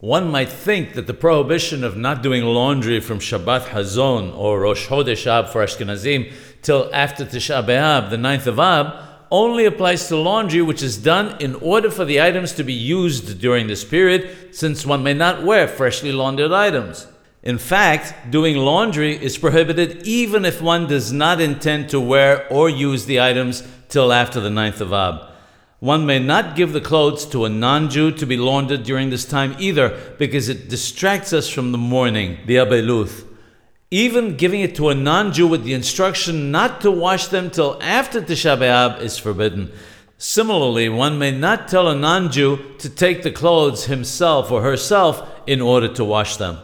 One might think that the prohibition of not doing laundry from Shabbat Hazon or Rosh Chodesh Av for Ashkenazim till after Tisha B'Av, the 9th of Av, only applies to laundry which is done in order for the items to be used during this period, since one may not wear freshly laundered items. In fact, doing laundry is prohibited even if one does not intend to wear or use the items till after the 9th of Ab. One may not give the clothes to a non-Jew to be laundered during this time either, because it distracts us from the mourning, the Abeluth. Even giving it to a non-Jew with the instruction not to wash them till after Tisha B'Av is forbidden. Similarly, one may not tell a non-Jew to take the clothes himself or herself in order to wash them.